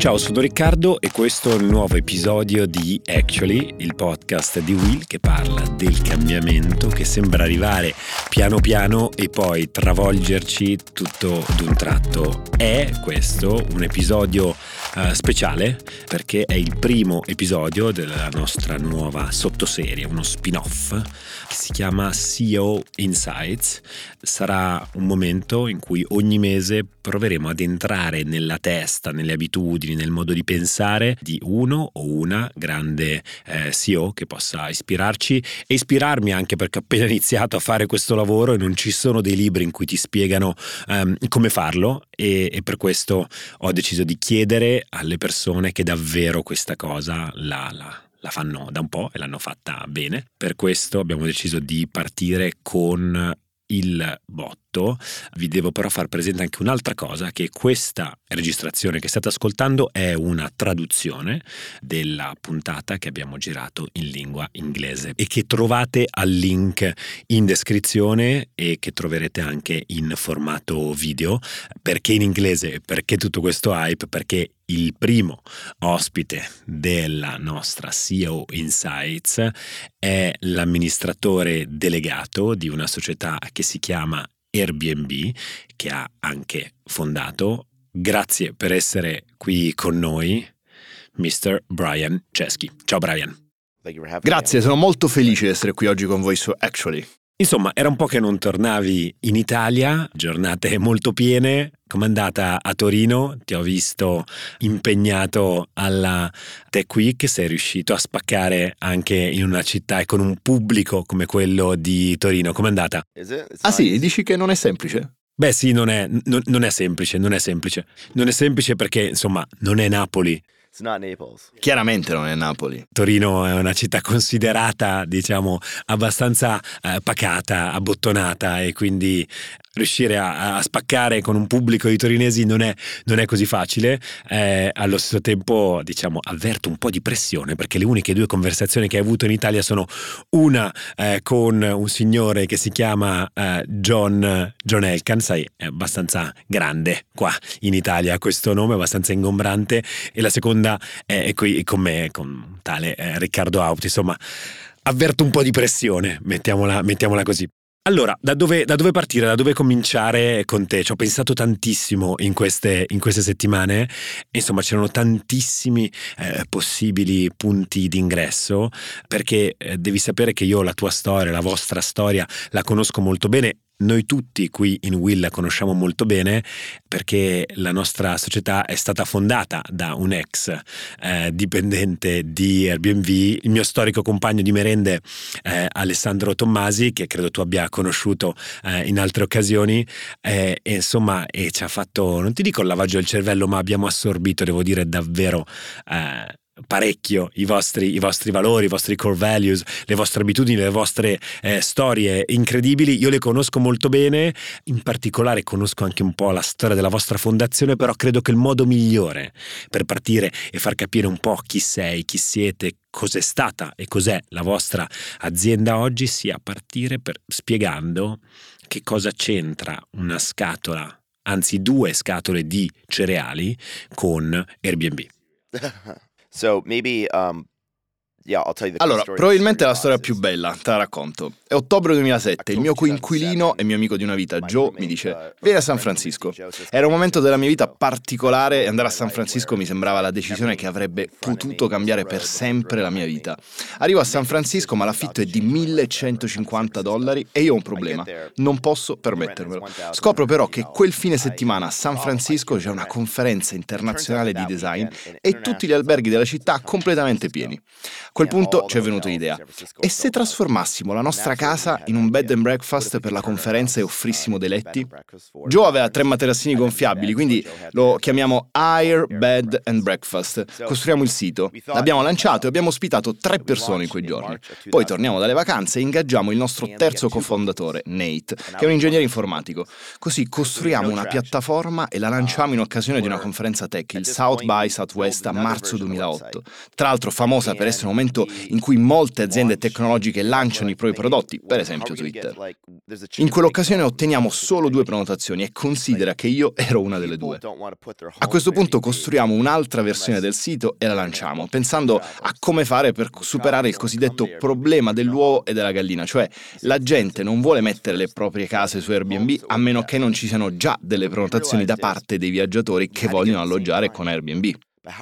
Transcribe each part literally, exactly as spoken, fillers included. Ciao, sono Riccardo e questo è un nuovo episodio di Actually, il podcast di Will che parla del cambiamento che sembra arrivare piano piano e poi travolgerci tutto d'un tratto. È questo un episodio uh, speciale perché è il primo episodio della nostra nuova sottoserie, uno spin-off che si chiama C E O Insights. Sarà un momento in cui ogni mese proveremo ad entrare nella testa, nelle abitudini, nel modo di pensare di uno o una grande eh, C E O che possa ispirarci e ispirarmi, anche perché ho appena iniziato a fare questo lavoro e non ci sono dei libri in cui ti spiegano um, come farlo e, e per questo ho deciso di chiedere alle persone che davvero questa cosa la, la, la fanno da un po' e l'hanno fatta bene. Per questo abbiamo deciso di partire con il botto. Vi devo però far presente anche un'altra cosa, che questa registrazione che state ascoltando è una traduzione della puntata che abbiamo girato in lingua inglese e che trovate al link in descrizione e che troverete anche in formato video. Perché in inglese? Perché tutto questo hype? Perché il primo ospite della nostra C E O Insights è l'amministratore delegato di una società che si chiama Airbnb, che ha anche fondato. Grazie per essere qui con noi, mister Brian Chesky. Ciao Brian. Grazie, sono molto felice di essere qui oggi con voi su Actually. Insomma, era un po' che non tornavi in Italia, giornate molto piene. Com'è andata a Torino? Ti ho visto impegnato alla Tech Week, sei riuscito a spaccare anche in una città e con un pubblico come quello di Torino. Com'è andata? Ah sì, dici che non è semplice? Beh sì, non è, non, non è semplice, non è semplice. Non è semplice perché, insomma, non è Napoli. It's not Naples. Chiaramente non è Napoli. Torino è una città considerata, diciamo, abbastanza eh, pacata, abbottonata, e quindi riuscire a, a spaccare con un pubblico di torinesi non è, non è così facile. Eh, allo stesso tempo, diciamo, avverto un po' di pressione perché le uniche due conversazioni che hai avuto in Italia sono una eh, con un signore che si chiama eh, John, John Elkan, sai, è abbastanza grande qua in Italia questo nome, abbastanza ingombrante, e la seconda è qui con me, con tale eh, Riccardo Auti. Insomma, avverto un po' di pressione, mettiamola, mettiamola così. Allora, da dove, da dove partire, da dove cominciare con te? Ci ho pensato tantissimo in queste, in queste settimane, insomma c'erano tantissimi eh, possibili punti d'ingresso, perché eh, devi sapere che io la tua storia, la vostra storia la conosco molto bene. Noi tutti qui in Will la conosciamo molto bene perché la nostra società è stata fondata da un ex eh, dipendente di Airbnb, il mio storico compagno di merende eh, Alessandro Tommasi, che credo tu abbia conosciuto eh, in altre occasioni, eh, e insomma e ci ha fatto, non ti dico il lavaggio del cervello, ma abbiamo assorbito, devo dire, davvero eh, parecchio i vostri, i vostri valori, i vostri core values, le vostre abitudini, le vostre eh, storie incredibili. Io le conosco molto bene, in particolare conosco anche un po' la storia della vostra fondazione, però credo che il modo migliore per partire e far capire un po' chi sei, chi siete, cos'è stata e cos'è la vostra azienda oggi sia partire per, spiegando che cosa c'entra una scatola, anzi due scatole di cereali con Airbnb. So maybe, um, yeah, I'll tell you the allora, probabilmente la storia più bella, te la racconto. È ottobre duemilasette, il mio coinquilino e mio amico di una vita, Joe, mi dice: vieni a San Francisco. Era un momento della mia vita particolare e andare a San Francisco mi sembrava la decisione che avrebbe potuto cambiare per sempre la mia vita. Arrivo a San Francisco, ma l'affitto è di millecentocinquanta dollari e io ho un problema, non posso permettermelo. Scopro però che quel fine settimana a San Francisco c'è una conferenza internazionale di design e tutti gli alberghi della città completamente pieni. A quel punto ci è venuta un'idea: e se trasformassimo la nostra casa in un bed and breakfast per la conferenza e offrissimo dei letti? Joe aveva tre materassini gonfiabili, quindi lo chiamiamo Air Bed and Breakfast. Costruiamo il sito, l'abbiamo lanciato e abbiamo ospitato tre persone in quei giorni. Poi torniamo dalle vacanze e ingaggiamo il nostro terzo cofondatore, Nate, che è un ingegnere informatico. Così costruiamo una piattaforma e la lanciamo in occasione di una conferenza tech, il South by Southwest, a marzo duemilaotto. Tra l'altro famosa per essere un momento in cui molte aziende tecnologiche lanciano i propri prodotti, prodotti, per esempio Twitter. In quell'occasione otteniamo solo due prenotazioni e considera che io ero una delle due. A questo punto costruiamo un'altra versione del sito e la lanciamo, pensando a come fare per superare il cosiddetto problema dell'uovo e della gallina, cioè la gente non vuole mettere le proprie case su Airbnb a meno che non ci siano già delle prenotazioni da parte dei viaggiatori che vogliono alloggiare con Airbnb.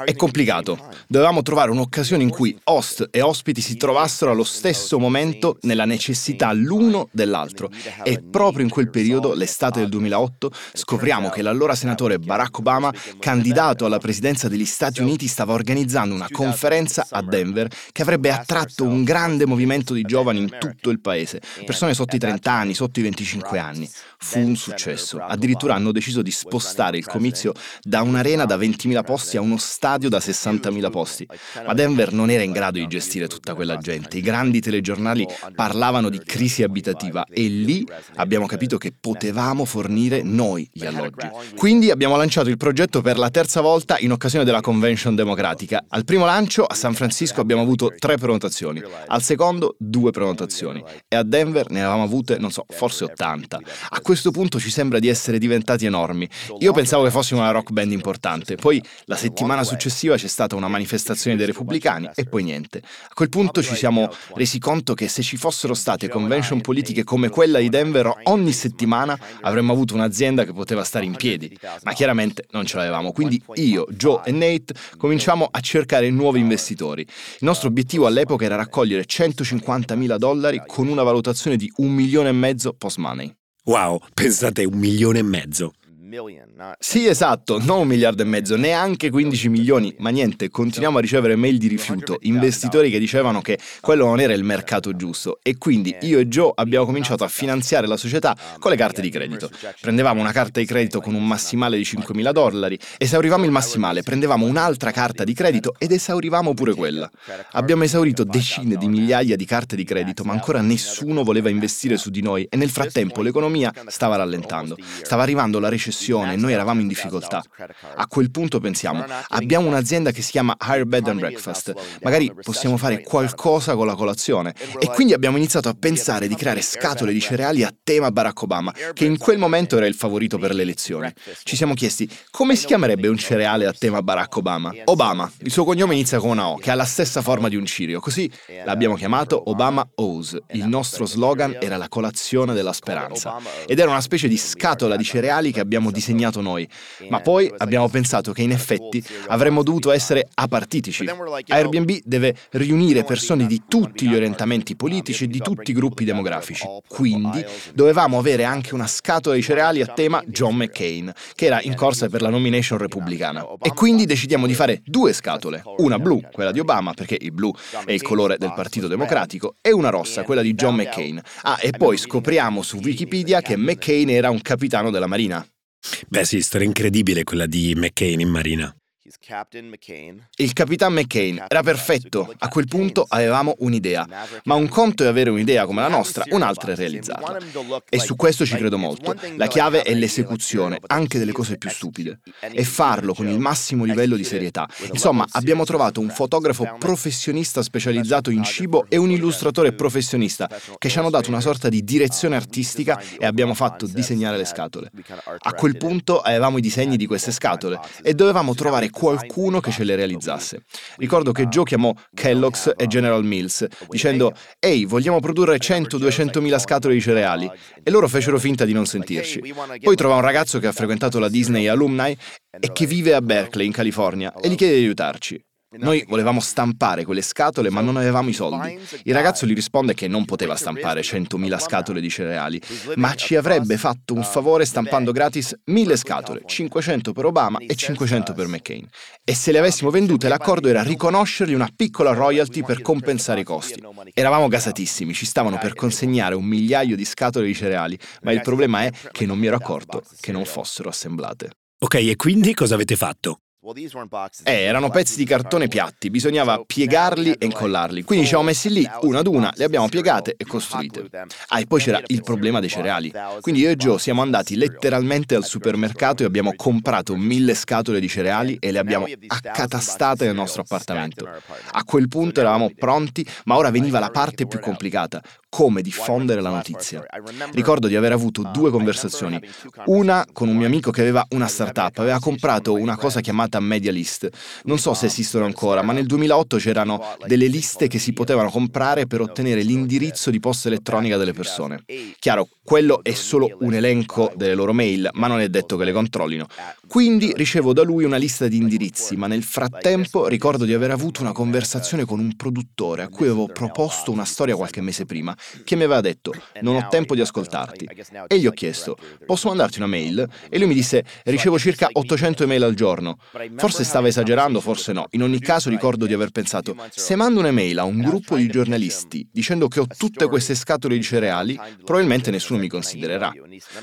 È complicato. Dovevamo trovare un'occasione in cui host e ospiti si trovassero allo stesso momento nella necessità l'uno dell'altro. E proprio in quel periodo, l'estate del duemilaotto, scopriamo che l'allora senatore Barack Obama, candidato alla presidenza degli Stati Uniti, stava organizzando una conferenza a Denver che avrebbe attratto un grande movimento di giovani in tutto il paese, persone sotto i trenta anni, sotto i venticinque anni. Fu un successo. Addirittura hanno deciso di spostare il comizio da un'arena da ventimila posti a uno stadio da sessantamila posti. Ma Denver non era in grado di gestire tutta quella gente. I grandi telegiornali parlavano di crisi abitativa e lì abbiamo capito che potevamo fornire noi gli alloggi. Quindi abbiamo lanciato il progetto per la terza volta in occasione della convention democratica. Al primo lancio a San Francisco abbiamo avuto tre prenotazioni, al secondo due prenotazioni e a Denver ne avevamo avute, non so, forse ottanta. A questo punto ci sembra di essere diventati enormi. Io pensavo che fossimo una rock band importante, poi la settimana La settimana successiva c'è stata una manifestazione dei repubblicani e poi niente. A quel punto ci siamo resi conto che se ci fossero state convention politiche come quella di Denver ogni settimana avremmo avuto un'azienda che poteva stare in piedi, ma chiaramente non ce l'avevamo. Quindi io, Joe e Nate cominciamo a cercare nuovi investitori. Il nostro obiettivo all'epoca era raccogliere centocinquantamila dollari con una valutazione di un milione e mezzo post money. Wow, pensate, un milione e mezzo. Sì, esatto, non un miliardo e mezzo, neanche quindici milioni, ma niente, continuiamo a ricevere mail di rifiuto, investitori che dicevano che quello non era il mercato giusto e quindi io e Joe abbiamo cominciato a finanziare la società con le carte di credito. Prendevamo una carta di credito con un massimale di cinquemila dollari, esaurivamo il massimale, prendevamo un'altra carta di credito ed esaurivamo pure quella. Abbiamo esaurito decine di migliaia di carte di credito, ma ancora nessuno voleva investire su di noi e nel frattempo l'economia stava rallentando, stava arrivando la recessione e noi eravamo in difficoltà. A quel punto pensiamo, abbiamo un'azienda che si chiama Hire Bed and Breakfast, magari possiamo fare qualcosa con la colazione. E quindi abbiamo iniziato a pensare di creare scatole di cereali a tema Barack Obama, che in quel momento era il favorito per le elezioni. Ci siamo chiesti, come si chiamerebbe un cereale a tema Barack Obama? Obama, il suo cognome inizia con una O, che ha la stessa forma di un cirio, così l'abbiamo chiamato Obama O's. Il nostro slogan era la colazione della speranza, ed era una specie di scatola di cereali che abbiamo disegnato noi, ma poi abbiamo pensato che in effetti avremmo dovuto essere apartitici. Airbnb deve riunire persone di tutti gli orientamenti politici e di tutti i gruppi demografici, quindi dovevamo avere anche una scatola di cereali a tema John McCain, che era in corsa per la nomination repubblicana. E quindi decidiamo di fare due scatole, una blu, quella di Obama, perché il blu è il colore del Partito Democratico, e una rossa, quella di John McCain. Ah, e poi scopriamo su Wikipedia che McCain era un capitano della Marina. Beh sì, storia incredibile quella di McCain in Marina. Il Capitan McCain era perfetto, a quel punto avevamo un'idea, ma un conto è avere un'idea come la nostra, un'altra è realizzarla. E su questo ci credo molto, la chiave è l'esecuzione, anche delle cose più stupide, e farlo con il massimo livello di serietà. Insomma, abbiamo trovato un fotografo professionista specializzato in cibo e un illustratore professionista che ci hanno dato una sorta di direzione artistica e abbiamo fatto disegnare le scatole. A quel punto avevamo i disegni di queste scatole e dovevamo trovare qualcuno che ce le realizzasse. Ricordo che Joe chiamò Kellogg's e General Mills dicendo «Ehi, vogliamo produrre cento duecentomila scatole di cereali» e loro fecero finta di non sentirci. Poi trova un ragazzo che ha frequentato la Disney Alumni e che vive a Berkeley, in California, e gli chiede di aiutarci. Noi volevamo stampare quelle scatole ma non avevamo i soldi. Il ragazzo gli risponde che non poteva stampare centomila scatole di cereali, ma ci avrebbe fatto un favore stampando gratis mille scatole, cinquecento per Obama e cinquecento per McCain. E se le avessimo vendute l'accordo era riconoscergli una piccola royalty per compensare i costi. Eravamo gasatissimi, ci stavano per consegnare un migliaio di scatole di cereali, ma il problema è che non mi ero accorto che non fossero assemblate. Ok, e quindi cosa avete fatto? Eh, erano pezzi di cartone piatti, bisognava piegarli e incollarli. Quindi ci siamo messi lì, una ad una, le abbiamo piegate e costruite. Ah, e poi c'era il problema dei cereali. Quindi io e Joe siamo andati letteralmente al supermercato e abbiamo comprato mille scatole di cereali e le abbiamo accatastate nel nostro appartamento. A quel punto eravamo pronti, ma ora veniva la parte più complicata, come diffondere la notizia. Ricordo di aver avuto due conversazioni, una con un mio amico che aveva una startup, aveva comprato una cosa chiamata Media List. Non so se esistono ancora, ma nel duemilaotto c'erano delle liste che si potevano comprare per ottenere l'indirizzo di posta elettronica delle persone. Chiaro, quello è solo un elenco delle loro mail, ma non è detto che le controllino. Quindi ricevo da lui una lista di indirizzi, ma nel frattempo ricordo di aver avuto una conversazione con un produttore a cui avevo proposto una storia qualche mese prima, che mi aveva detto «Non ho tempo di ascoltarti». E gli ho chiesto «Posso mandarti una mail?» e lui mi disse «Ricevo circa ottocento email al giorno». Forse stava esagerando, forse no. In ogni caso ricordo di aver pensato «Se mando un'email a un gruppo di giornalisti dicendo che ho tutte queste scatole di cereali, probabilmente nessuno mi considererà».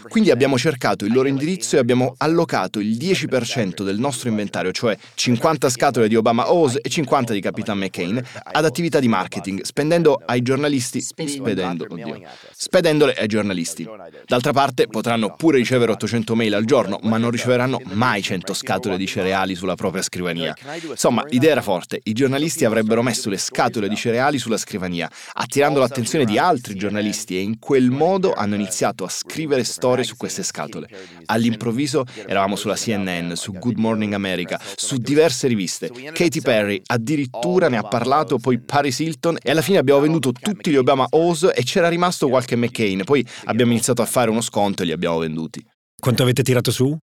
Quindi abbiamo cercato il loro indirizzo e abbiamo allocato il dieci per cento del nostro inventario, cioè cinquanta scatole di Obama O's e cinquanta di Capitan McCain, ad attività di marketing, spendendo ai giornalisti... Spedendo, oddio, spedendole ai giornalisti. D'altra parte potranno pure ricevere ottocento mail al giorno, ma non riceveranno mai cento scatole di cereali sulla propria scrivania. Insomma, l'idea era forte. I giornalisti avrebbero messo le scatole di cereali sulla scrivania, attirando l'attenzione di altri giornalisti, e in quel modo hanno iniziato a scrivere storie su queste scatole. All'improvviso eravamo sulla C N N, su Good Morning America, su diverse riviste. Katy Perry addirittura ne ha parlato, poi Paris Hilton, e alla fine abbiamo venduto tutti gli Obama O's e c'era rimasto qualche McCain. Poi abbiamo iniziato a fare uno sconto e li abbiamo venduti. Quanto avete tirato su?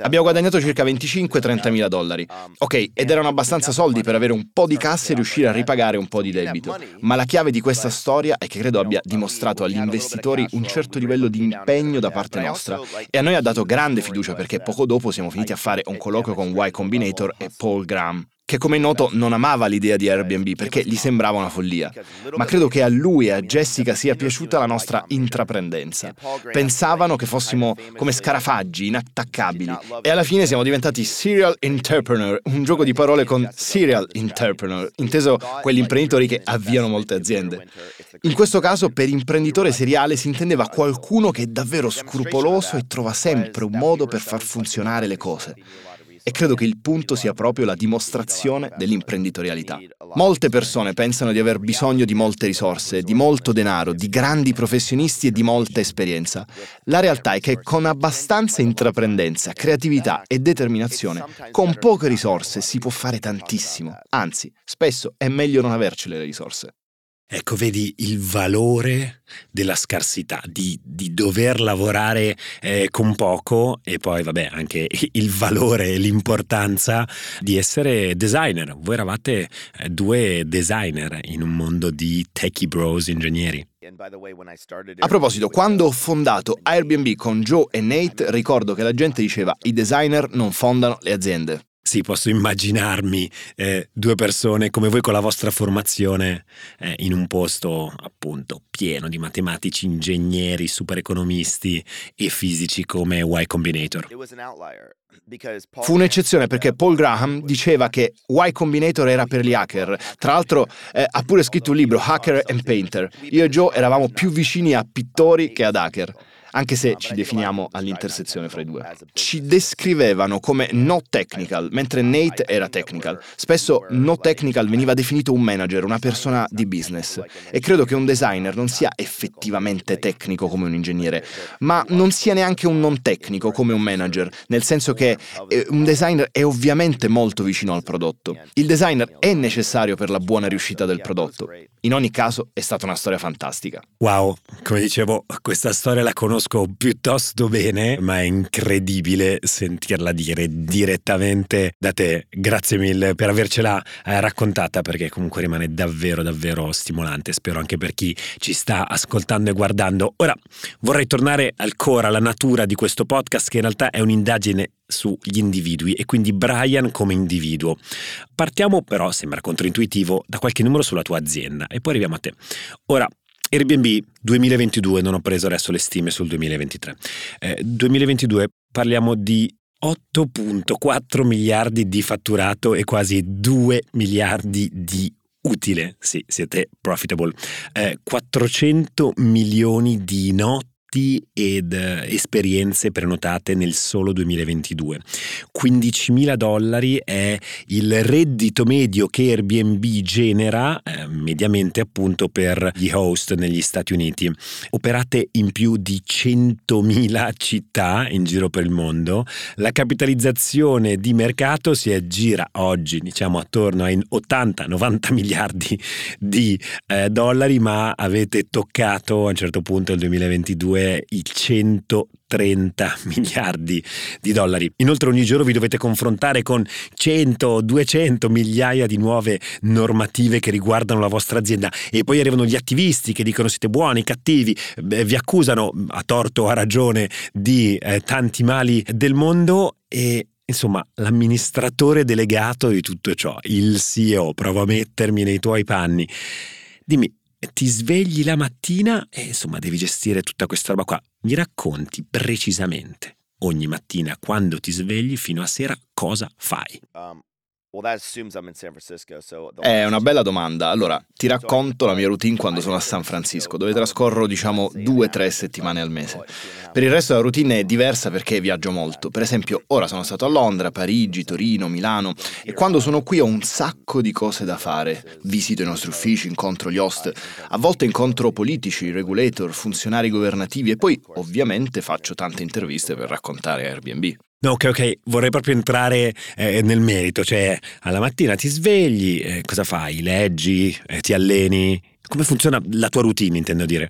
Abbiamo guadagnato circa venticinque-trentamila dollari. Ok, ed erano abbastanza soldi per avere un po' di cassa e riuscire a ripagare un po' di debito. Ma la chiave di questa storia è che credo abbia dimostrato agli investitori un certo livello di impegno da parte nostra, e a noi ha dato grande fiducia, perché poco dopo siamo finiti a fare un colloquio con Y Combinator e Paul Graham, che come è noto non amava l'idea di Airbnb perché gli sembrava una follia. Ma credo che a lui e a Jessica sia piaciuta la nostra intraprendenza. Pensavano che fossimo come scarafaggi, inattaccabili, e alla fine siamo diventati serial entrepreneur, un gioco di parole con serial entrepreneur, inteso quegli imprenditori che avviano molte aziende. In questo caso per imprenditore seriale si intendeva qualcuno che è davvero scrupoloso e trova sempre un modo per far funzionare le cose. E credo che il punto sia proprio la dimostrazione dell'imprenditorialità. Molte persone pensano di aver bisogno di molte risorse, di molto denaro, di grandi professionisti e di molta esperienza. La realtà è che con abbastanza intraprendenza, creatività e determinazione, con poche risorse si può fare tantissimo. Anzi, spesso è meglio non avercele le risorse. Ecco, vedi il valore della scarsità, di, di dover lavorare eh, con poco, e poi vabbè anche il valore e l'importanza di essere designer. Voi eravate eh, due designer in un mondo di techie bros ingegneri. A proposito, quando ho fondato Airbnb con Joe e Nate, ricordo che la gente diceva «I designer non fondano le aziende». Sì, posso immaginarmi eh, due persone come voi con la vostra formazione eh, in un posto appunto pieno di matematici, ingegneri, super economisti e fisici come Y Combinator. Fu un'eccezione perché Paul Graham diceva che Y Combinator era per gli hacker. Tra l'altro eh, ha pure scritto un libro, Hacker and Painter. Io e Joe eravamo più vicini a pittori che ad hacker, anche se ci definiamo all'intersezione fra i due. Ci descrivevano come no technical, mentre Nate era technical. Spesso no technical veniva definito un manager, una persona di business. E credo che un designer non sia effettivamente tecnico come un ingegnere, ma non sia neanche un non tecnico come un manager, nel senso che un designer è ovviamente molto vicino al prodotto. Il designer è necessario per la buona riuscita del prodotto. In ogni caso è stata una storia fantastica. Wow, come dicevo, questa storia la conosco piuttosto bene, ma è incredibile sentirla dire direttamente da te. Grazie mille per avercela raccontata, perché comunque rimane davvero davvero stimolante, spero anche per chi ci sta ascoltando e guardando. Ora vorrei tornare ancora alla natura di questo podcast, che in realtà è un'indagine sugli individui, e quindi Brian come individuo. Partiamo però, sembra controintuitivo, da qualche numero sulla tua azienda e poi arriviamo a te. Ora, Airbnb duemilaventidue, non ho preso adesso le stime sul duemilaventitré. Eh, duemilaventidue parliamo di otto virgola quattro miliardi di fatturato e quasi due miliardi di utile. Sì, siete profitable. Eh, quattrocento milioni di notti eventi ed eh, esperienze prenotate nel solo duemilaventidue. quindicimila dollari è il reddito medio che Airbnb genera eh, mediamente appunto per gli host negli Stati Uniti. Operate in più di centomila città in giro per il mondo. La capitalizzazione di mercato si aggira oggi diciamo attorno ai ottanta novanta miliardi di eh, dollari, ma avete toccato a un certo punto nel duemilaventidue i centotrenta miliardi di dollari. Inoltre ogni giorno vi dovete confrontare con cento duecento migliaia di nuove normative che riguardano la vostra azienda, e poi arrivano gli attivisti che dicono siete buoni, cattivi, vi accusano a torto o a ragione di eh, tanti mali del mondo. E insomma, l'amministratore delegato di tutto ciò, il C E O, provo a mettermi nei tuoi panni. Dimmi, ti svegli la mattina e insomma devi gestire tutta questa roba qua. Mi racconti precisamente ogni mattina quando ti svegli fino a sera cosa fai? Um. È una bella domanda. Allora, ti racconto la mia routine quando sono a San Francisco, dove trascorro, diciamo, due o tre settimane al mese. Per il resto la routine è diversa perché viaggio molto. Per esempio, ora sono stato a Londra, Parigi, Torino, Milano, e quando sono qui ho un sacco di cose da fare. Visito i nostri uffici, incontro gli host, a volte incontro politici, regulator, funzionari governativi, e poi ovviamente faccio tante interviste per raccontare Airbnb. No, ok, ok, vorrei proprio entrare eh, nel merito, cioè alla mattina ti svegli, eh, cosa fai? Leggi, eh, ti alleni? Come funziona la tua routine, intendo dire?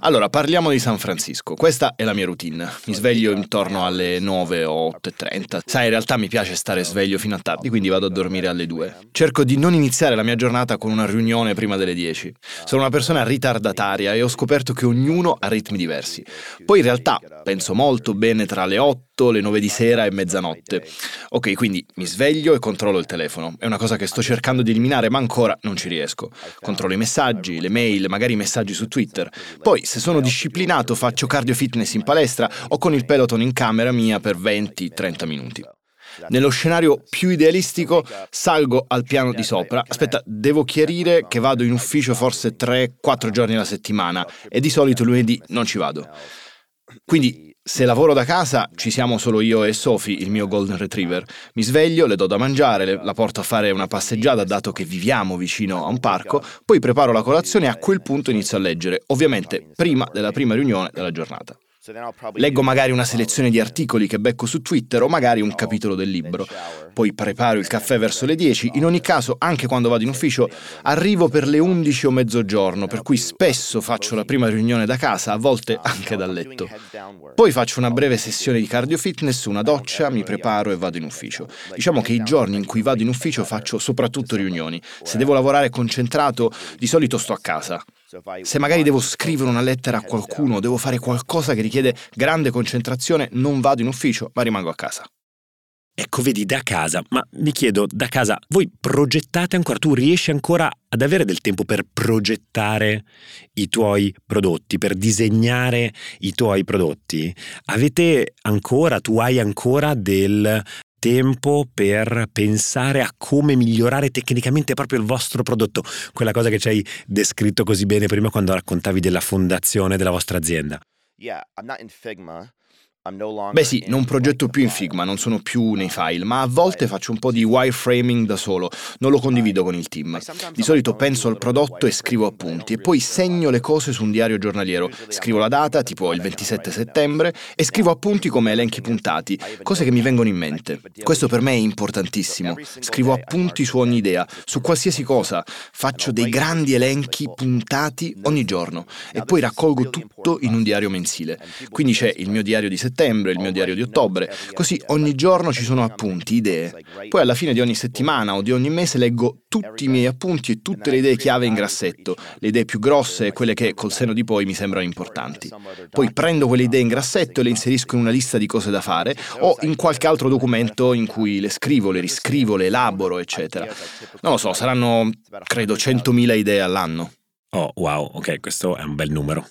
Allora, parliamo di San Francisco. Questa è la mia routine. Mi sveglio intorno alle nove o otto e trenta. Sai, in realtà mi piace stare sveglio fino a tardi, quindi vado a dormire alle due. Cerco di non iniziare la mia giornata con una riunione prima delle dieci. Sono una persona ritardataria e ho scoperto che ognuno ha ritmi diversi. Poi in realtà penso molto bene tra le otto, le nove di sera e mezzanotte. Ok, quindi mi sveglio e controllo il telefono. È una cosa che sto cercando di eliminare, ma ancora non ci riesco. Controllo i messaggi, le mail, magari i messaggi su Twitter. Poi, se sono disciplinato, faccio cardio fitness in palestra o con il Peloton in camera mia per venti trenta minuti. Nello scenario più idealistico salgo al piano di sopra. Aspetta, devo chiarire che vado in ufficio forse tre quattro giorni alla settimana e di solito lunedì non ci vado. Quindi, se lavoro da casa, ci siamo solo io e Sophie, il mio golden retriever. Mi sveglio, le do da mangiare, la porto a fare una passeggiata, dato che viviamo vicino a un parco, poi preparo la colazione e a quel punto inizio a leggere, ovviamente prima della prima riunione della giornata. Leggo magari una selezione di articoli che becco su Twitter o magari un capitolo del libro. Poi preparo il caffè verso le dieci. In ogni caso, anche quando vado in ufficio, arrivo per le undici o mezzogiorno, per cui spesso faccio la prima riunione da casa, a volte anche dal letto. Poi faccio una breve sessione di cardio fitness, una doccia, mi preparo e vado in ufficio. Diciamo che i giorni in cui vado in ufficio faccio soprattutto riunioni. Se devo lavorare concentrato, di solito sto a casa. Se magari devo scrivere una lettera a qualcuno o devo fare qualcosa che richiede grande concentrazione, non vado in ufficio, ma rimango a casa. Ecco, vedi, da casa. Ma mi chiedo, da casa, voi progettate ancora? Tu riesci ancora ad avere del tempo per progettare i tuoi prodotti, per disegnare i tuoi prodotti? Avete ancora, tu hai ancora del tempo per pensare a come migliorare tecnicamente proprio il vostro prodotto, quella cosa che ci hai descritto così bene prima quando raccontavi della fondazione della vostra azienda? Yeah, I'm not in Figma. Beh sì, non progetto più in Figma, non sono più nei file, ma a volte faccio un po' di wireframing da solo, non lo condivido con il team. Di solito penso al prodotto e scrivo appunti, e poi segno le cose su un diario giornaliero, scrivo la data, tipo il ventisette settembre, e scrivo appunti come elenchi puntati, cose che mi vengono in mente. Questo per me è importantissimo, scrivo appunti su ogni idea, su qualsiasi cosa, faccio dei grandi elenchi puntati ogni giorno, e poi raccolgo tutto in un diario mensile. Quindi c'è il mio diario di settembre, il mio diario di ottobre, così ogni giorno ci sono appunti, idee. Poi alla fine di ogni settimana o di ogni mese leggo tutti i miei appunti e tutte le idee chiave in grassetto, le idee più grosse e quelle che col senno di poi mi sembrano importanti. Poi prendo quelle idee in grassetto e le inserisco in una lista di cose da fare o in qualche altro documento in cui le scrivo, le riscrivo, le elaboro, eccetera. Non lo so, saranno credo centomila idee all'anno. Oh, wow, ok, questo è un bel numero.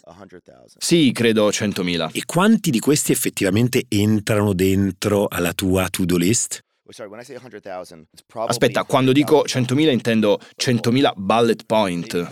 Sì, credo centomila. E quanti di questi effettivamente entrano dentro alla tua to-do list? Aspetta, quando dico centomila intendo centomila bullet point.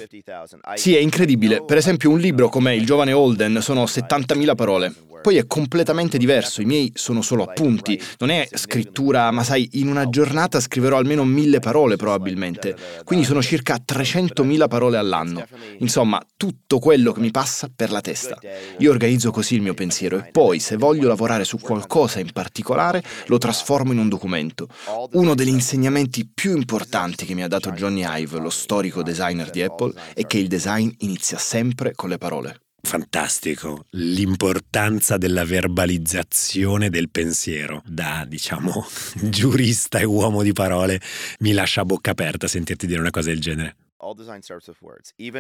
Sì, è incredibile. Per esempio un libro come Il giovane Holden sono settantamila parole. Poi è completamente diverso, i miei sono solo appunti. Non è scrittura, ma sai, in una giornata scriverò almeno mille parole probabilmente. Quindi sono circa trecentomila parole all'anno. Insomma, tutto quello che mi passa per la testa. Io organizzo così il mio pensiero e poi, se voglio lavorare su qualcosa in particolare, lo trasformo in un documento. Uno degli insegnamenti più importanti che mi ha dato Johnny Ive, lo storico designer di Apple, è che il design inizia sempre con le parole. Fantastico, l'importanza della verbalizzazione del pensiero da, diciamo, giurista e uomo di parole. Mi lascia a bocca aperta sentirti dire una cosa del genere.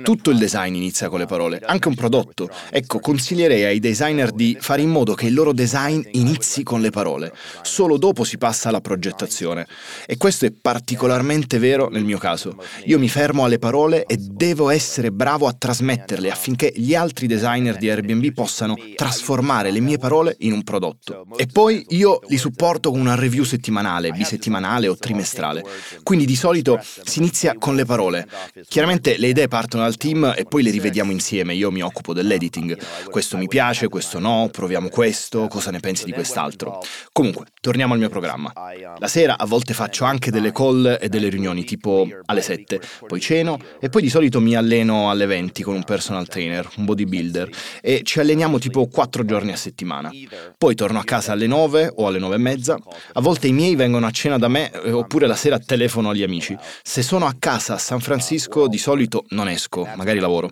Tutto il design inizia con le parole, anche un prodotto. Ecco, consiglierei ai designer di fare in modo che il loro design inizi con le parole. Solo dopo si passa alla progettazione. E questo è particolarmente vero nel mio caso. Io mi fermo alle parole e devo essere bravo a trasmetterle affinché gli altri designer di Airbnb possano trasformare le mie parole in un prodotto. E poi io li supporto con una review settimanale, bisettimanale o trimestrale. Quindi di solito si inizia con le parole. Chiaramente le idee partono dal team e poi le rivediamo insieme, io mi occupo dell'editing. Questo mi piace, questo no, proviamo questo, cosa ne pensi di quest'altro? Comunque, torniamo al mio programma. La sera a volte faccio anche delle call e delle riunioni, tipo alle sette, poi ceno e poi di solito mi alleno alle venti con un personal trainer, un bodybuilder, e ci alleniamo tipo quattro giorni a settimana. Poi torno a casa alle nove o alle nove e mezza, a volte i miei vengono a cena da me oppure la sera telefono agli amici. Se sono a casa a San Francisco di solito non esco, magari lavoro.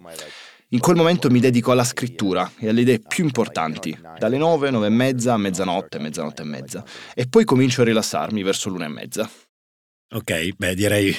In quel momento mi dedico alla scrittura e alle idee più importanti, dalle nove, nove e mezza a mezzanotte, mezzanotte e mezza. E poi comincio a rilassarmi verso l'una e mezza. Ok, beh, direi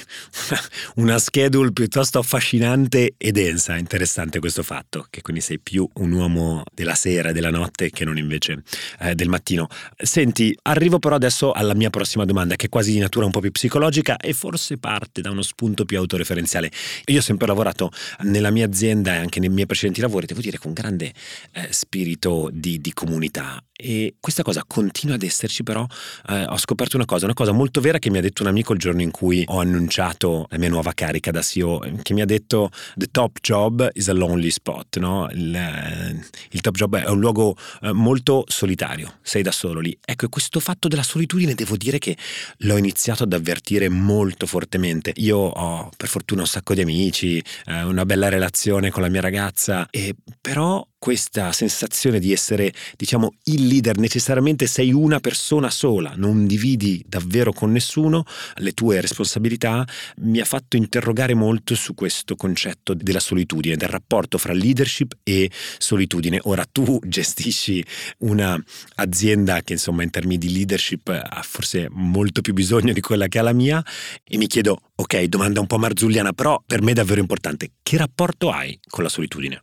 una schedule piuttosto affascinante e densa. Interessante questo fatto, che quindi sei più un uomo della sera e della notte che non invece eh, del mattino. Senti, arrivo però adesso alla mia prossima domanda, che è quasi di natura un po' più psicologica e forse parte da uno spunto più autoreferenziale. Io ho sempre lavorato nella mia azienda e anche nei miei precedenti lavori, devo dire, con grande eh, spirito di, di comunità. E questa cosa continua ad esserci, però eh, ho scoperto una cosa, una cosa molto vera che mi ha detto un amico il giorno in cui ho annunciato la mia nuova carica da C E O, che mi ha detto "The top job is a lonely spot", no? Il, il top job è un luogo molto solitario, sei da solo lì. Ecco, questo fatto della solitudine devo dire che l'ho iniziato ad avvertire molto fortemente. Io ho per fortuna un sacco di amici, eh, una bella relazione con la mia ragazza, e però questa sensazione di essere, diciamo, il leader, necessariamente sei una persona sola, non dividi davvero con nessuno le tue responsabilità, mi ha fatto interrogare molto su questo concetto della solitudine, del rapporto fra leadership e solitudine. Ora tu gestisci una azienda che, insomma, in termini di leadership ha forse molto più bisogno di quella che ha la mia, e mi chiedo, ok, domanda un po' marzulliana, però per me è davvero importante, che rapporto hai con la solitudine?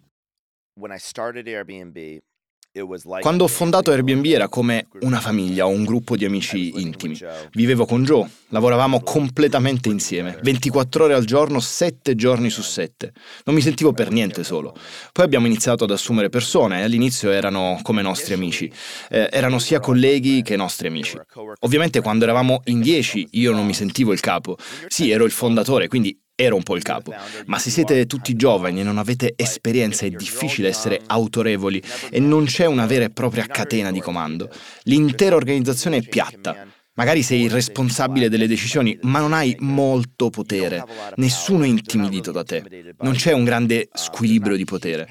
Quando ho fondato Airbnb era come una famiglia o un gruppo di amici intimi. Vivevo con Joe, lavoravamo completamente insieme, ventiquattro ore al giorno, sette giorni su sette. Non mi sentivo per niente solo. Poi abbiamo iniziato ad assumere persone e all'inizio erano come nostri amici. Eh, erano sia colleghi che nostri amici. Ovviamente quando eravamo in dieci io non mi sentivo il capo. Sì, ero il fondatore, quindi ero un po' il capo, ma se siete tutti giovani e non avete esperienza è difficile essere autorevoli e non c'è una vera e propria catena di comando. L'intera organizzazione è piatta. Magari sei il responsabile delle decisioni, ma non hai molto potere. Nessuno è intimidito da te. Non c'è un grande squilibrio di potere.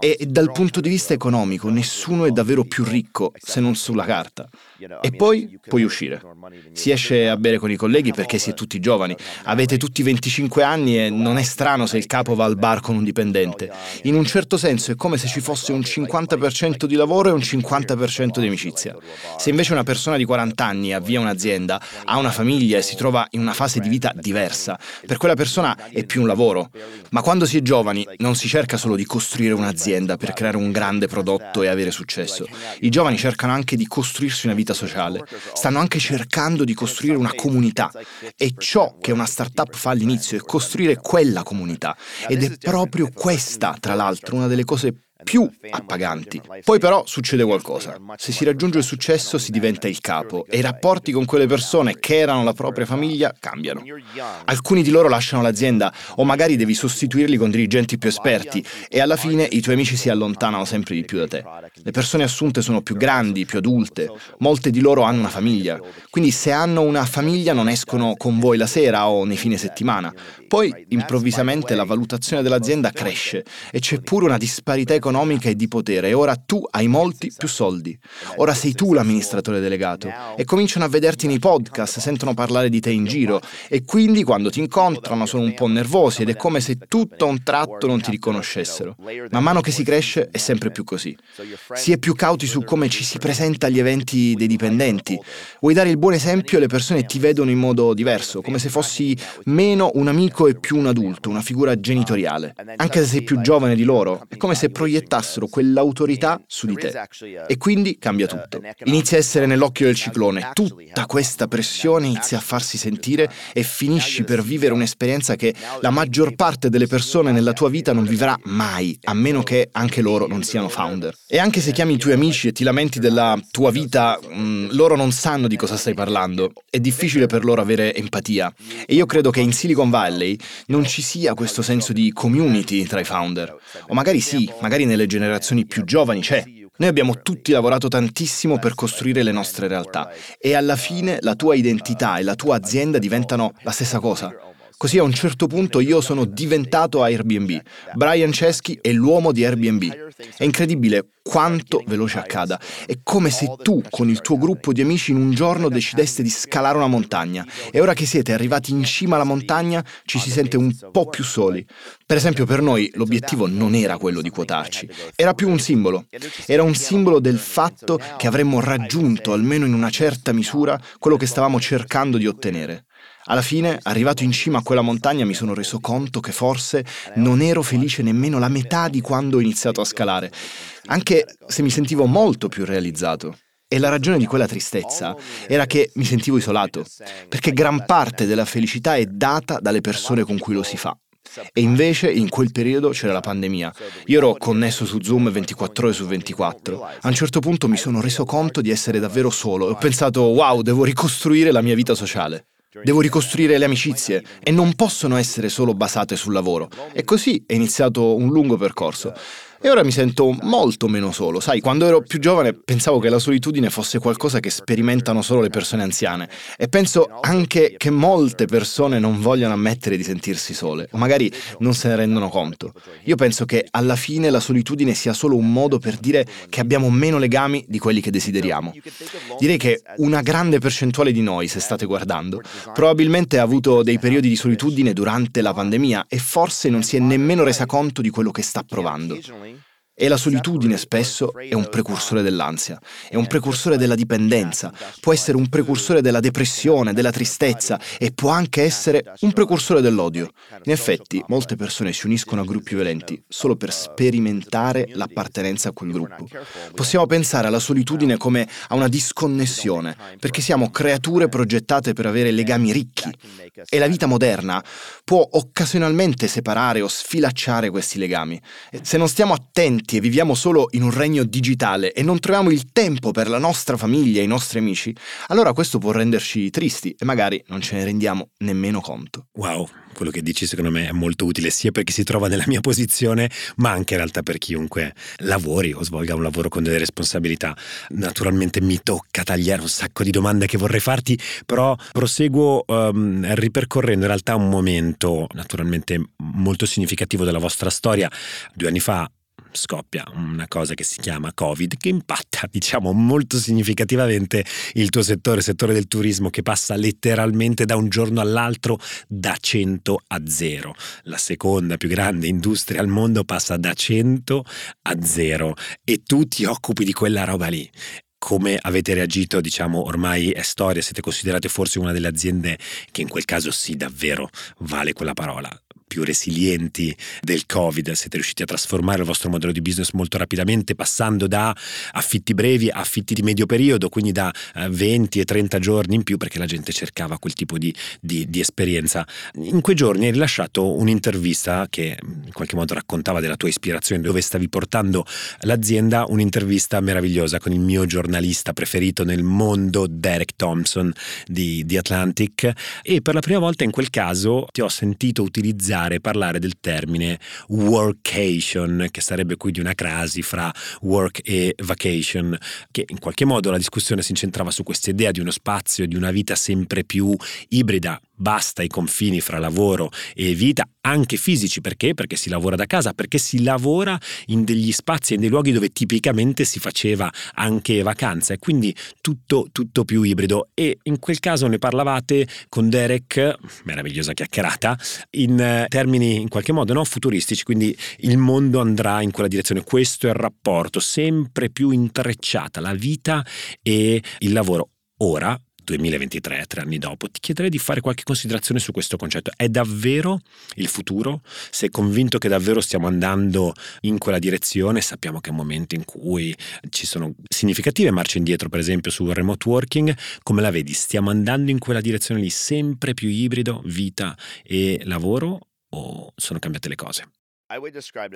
E dal punto di vista economico, nessuno è davvero più ricco, se non sulla carta. E poi puoi uscire. Si esce a bere con i colleghi perché siete tutti giovani. Avete tutti venticinque anni e non è strano se il capo va al bar con un dipendente. In un certo senso è come se ci fosse un cinquanta per cento di lavoro e un cinquanta per cento di amicizia. Se invece una persona di quaranta anni avvia una un'azienda, ha una famiglia e si trova in una fase di vita diversa. Per quella persona è più un lavoro. Ma quando si è giovani non si cerca solo di costruire un'azienda per creare un grande prodotto e avere successo. I giovani cercano anche di costruirsi una vita sociale. Stanno anche cercando di costruire una comunità. È ciò che una startup fa all'inizio, è costruire quella comunità. Ed è proprio questa, tra l'altro, una delle cose più più appaganti. Poi però succede qualcosa. Se si raggiunge il successo si diventa il capo e i rapporti con quelle persone che erano la propria famiglia cambiano. Alcuni di loro lasciano l'azienda o magari devi sostituirli con dirigenti più esperti e alla fine i tuoi amici si allontanano sempre di più da te. Le persone assunte sono più grandi, più adulte, molte di loro hanno una famiglia. Quindi se hanno una famiglia non escono con voi la sera o nei fine settimana. Poi improvvisamente la valutazione dell'azienda cresce e c'è pure una disparità economica e di potere e ora tu hai molti più soldi. Ora sei tu l'amministratore delegato e cominciano a vederti nei podcast, sentono parlare di te in giro e quindi quando ti incontrano sono un po' nervosi ed è come se tutto a un tratto non ti riconoscessero. Man mano che si cresce è sempre più così. Si è più cauti su come ci si presenta agli eventi dei dipendenti. Vuoi dare il buon esempio e le persone ti vedono in modo diverso, come se fossi meno un amico e più un adulto, una figura genitoriale. Anche se sei più giovane di loro, è come se proiettassero quell'autorità su di te. E quindi cambia tutto. Inizi a essere nell'occhio del ciclone, tutta questa pressione inizia a farsi sentire e finisci per vivere un'esperienza che la maggior parte delle persone nella tua vita non vivrà mai, a meno che anche loro non siano founder. E anche se chiami i tuoi amici e ti lamenti della tua vita, mh, loro non sanno di cosa stai parlando. È difficile per loro avere empatia. E io credo che in Silicon Valley non ci sia questo senso di community tra i founder. O magari sì, magari nelle generazioni più giovani c'è. Noi abbiamo tutti lavorato tantissimo per costruire le nostre realtà e alla fine la tua identità e la tua azienda diventano la stessa cosa. Così a un certo punto io sono diventato Airbnb. Brian Chesky è l'uomo di Airbnb. È incredibile quanto veloce accada. È come se tu, con il tuo gruppo di amici, in un giorno decideste di scalare una montagna. E ora che siete arrivati in cima alla montagna, ci si sente un po' più soli. Per esempio, per noi l'obiettivo non era quello di quotarci. Era più un simbolo. Era un simbolo del fatto che avremmo raggiunto, almeno in una certa misura, quello che stavamo cercando di ottenere. Alla fine, arrivato in cima a quella montagna, mi sono reso conto che forse non ero felice nemmeno la metà di quando ho iniziato a scalare, anche se mi sentivo molto più realizzato. E la ragione di quella tristezza era che mi sentivo isolato, perché gran parte della felicità è data dalle persone con cui lo si fa. E invece in quel periodo c'era la pandemia. Io ero connesso su Zoom ventiquattro ore su ventiquattro. A un certo punto mi sono reso conto di essere davvero solo e ho pensato, wow, devo ricostruire la mia vita sociale. Devo ricostruire le amicizie e non possono essere solo basate sul lavoro. E così è iniziato un lungo percorso. E ora mi sento molto meno solo. Sai, quando ero più giovane pensavo che la solitudine fosse qualcosa che sperimentano solo le persone anziane. E penso anche che molte persone non vogliono ammettere di sentirsi sole, o magari non se ne rendono conto. Io penso che alla fine la solitudine sia solo un modo per dire che abbiamo meno legami di quelli che desideriamo. Direi che una grande percentuale di noi, se state guardando, probabilmente ha avuto dei periodi di solitudine durante la pandemia e forse non si è nemmeno resa conto di quello che sta provando. E la solitudine spesso è un precursore dell'ansia, è un precursore della dipendenza, può essere un precursore della depressione, della tristezza e può anche essere un precursore dell'odio. In effetti, molte persone si uniscono a gruppi violenti solo per sperimentare l'appartenenza a quel gruppo. Possiamo pensare alla solitudine come a una disconnessione, perché siamo creature progettate per avere legami ricchi e la vita moderna può occasionalmente separare o sfilacciare questi legami. Se non stiamo attenti e viviamo solo in un regno digitale e non troviamo il tempo per la nostra famiglia e i nostri amici, allora questo può renderci tristi e magari non ce ne rendiamo nemmeno conto. Wow, quello che dici secondo me è molto utile sia per chi si trova nella mia posizione, ma anche in realtà per chiunque lavori o svolga un lavoro con delle responsabilità. Naturalmente mi tocca tagliare un sacco di domande che vorrei farti, però proseguo um, ripercorrendo in realtà un momento naturalmente molto significativo della vostra storia. Due anni fa scoppia una cosa che si chiama Covid, che impatta diciamo molto significativamente il tuo settore, il settore del turismo, che passa letteralmente da un giorno all'altro da cento a zero. La seconda più grande industria al mondo passa da cento a zero e tu ti occupi di quella roba lì. Come avete reagito? Diciamo ormai è storia, siete considerate forse una delle aziende che in quel caso sì davvero vale quella parola. più resilienti del Covid, siete riusciti a trasformare il vostro modello di business molto rapidamente, passando da affitti brevi a affitti di medio periodo, quindi da venti e trenta giorni in più, perché la gente cercava quel tipo di, di, di esperienza. In quei giorni hai rilasciato un'intervista che in qualche modo raccontava della tua ispirazione, dove stavi portando l'azienda, un'intervista meravigliosa con il mio giornalista preferito nel mondo, Derek Thompson di, di Atlantic, e per la prima volta in quel caso ti ho sentito utilizzare, parlare del termine workation, che sarebbe quindi una crasi fra work e vacation, che in qualche modo la discussione si incentrava su questa idea di uno spazio, di una vita sempre più ibrida. Basta i confini fra lavoro e vita, anche fisici, perché? Perché si lavora da casa, perché si lavora in degli spazi e in dei luoghi dove tipicamente si faceva anche vacanza, e quindi tutto, tutto più ibrido. E in quel caso ne parlavate con Derek, meravigliosa chiacchierata, in termini in qualche modo no, futuristici, quindi il mondo andrà in quella direzione, questo è il rapporto, sempre più intrecciata la vita e il lavoro. Ora, duemilaventitré, tre anni dopo, ti chiederei di fare qualche considerazione su questo concetto. È davvero il futuro? Sei convinto che davvero stiamo andando in quella direzione? Sappiamo che è un momento in cui ci sono significative marce indietro, per esempio sul remote working. Come la vedi? Stiamo andando in quella direzione lì, sempre più ibrido, vita e lavoro, o sono cambiate le cose?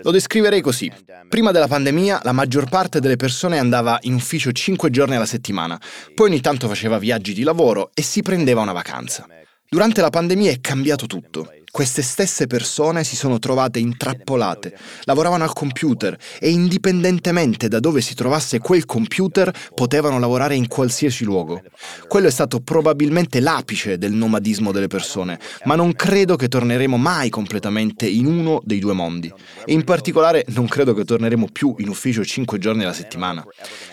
Lo descriverei così. Prima della pandemia la maggior parte delle persone andava in ufficio cinque giorni alla settimana, poi ogni tanto faceva viaggi di lavoro e si prendeva una vacanza. Durante la pandemia è cambiato tutto. Queste stesse persone si sono trovate intrappolate, lavoravano al computer e indipendentemente da dove si trovasse quel computer potevano lavorare in qualsiasi luogo. Quello è stato probabilmente l'apice del nomadismo delle persone, ma non credo che torneremo mai completamente in uno dei due mondi. E in particolare non credo che torneremo più in ufficio cinque giorni alla settimana.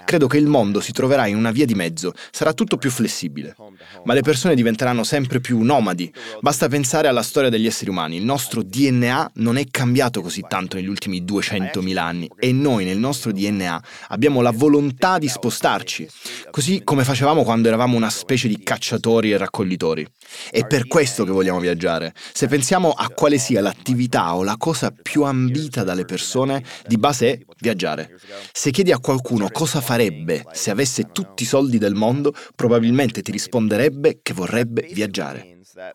Credo che il mondo si troverà in una via di mezzo, sarà tutto più flessibile. Ma le persone diventeranno sempre più nomadi. Basta pensare alla storia degli esseri umani, il nostro D N A non è cambiato così tanto negli ultimi duecentomila anni e noi nel nostro D N A abbiamo la volontà di spostarci, così come facevamo quando eravamo una specie di cacciatori e raccoglitori. È per questo che vogliamo viaggiare. Se pensiamo a quale sia l'attività o la cosa più ambita dalle persone, di base è viaggiare. Se chiedi a qualcuno cosa farebbe se avesse tutti i soldi del mondo, probabilmente ti risponderebbe che vorrebbe viaggiare.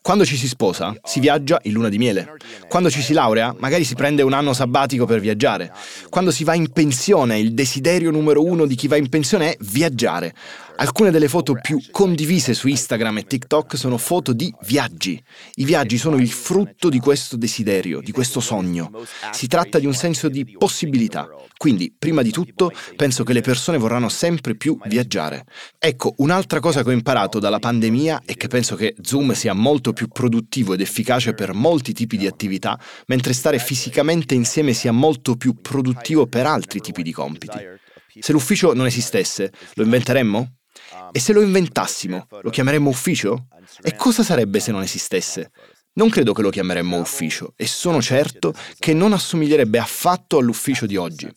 Quando ci si sposa, si viaggia in luna di miele. Quando ci si laurea, magari si prende un anno sabbatico per viaggiare. Quando si va in pensione, il desiderio numero uno di chi va in pensione è viaggiare. Alcune delle foto più condivise su Instagram e TikTok sono foto di viaggi. I viaggi sono il frutto di questo desiderio, di questo sogno. Si tratta di un senso di possibilità. Quindi, prima di tutto, penso che le persone vorranno sempre più viaggiare. Ecco, un'altra cosa che ho imparato dalla pandemia è che penso che Zoom sia molto molto più produttivo ed efficace per molti tipi di attività, mentre stare fisicamente insieme sia molto più produttivo per altri tipi di compiti. Se l'ufficio non esistesse, lo inventeremmo? E se lo inventassimo, lo chiameremmo ufficio? E cosa sarebbe se non esistesse? Non credo che lo chiameremmo ufficio e sono certo che non assomiglierebbe affatto all'ufficio di oggi.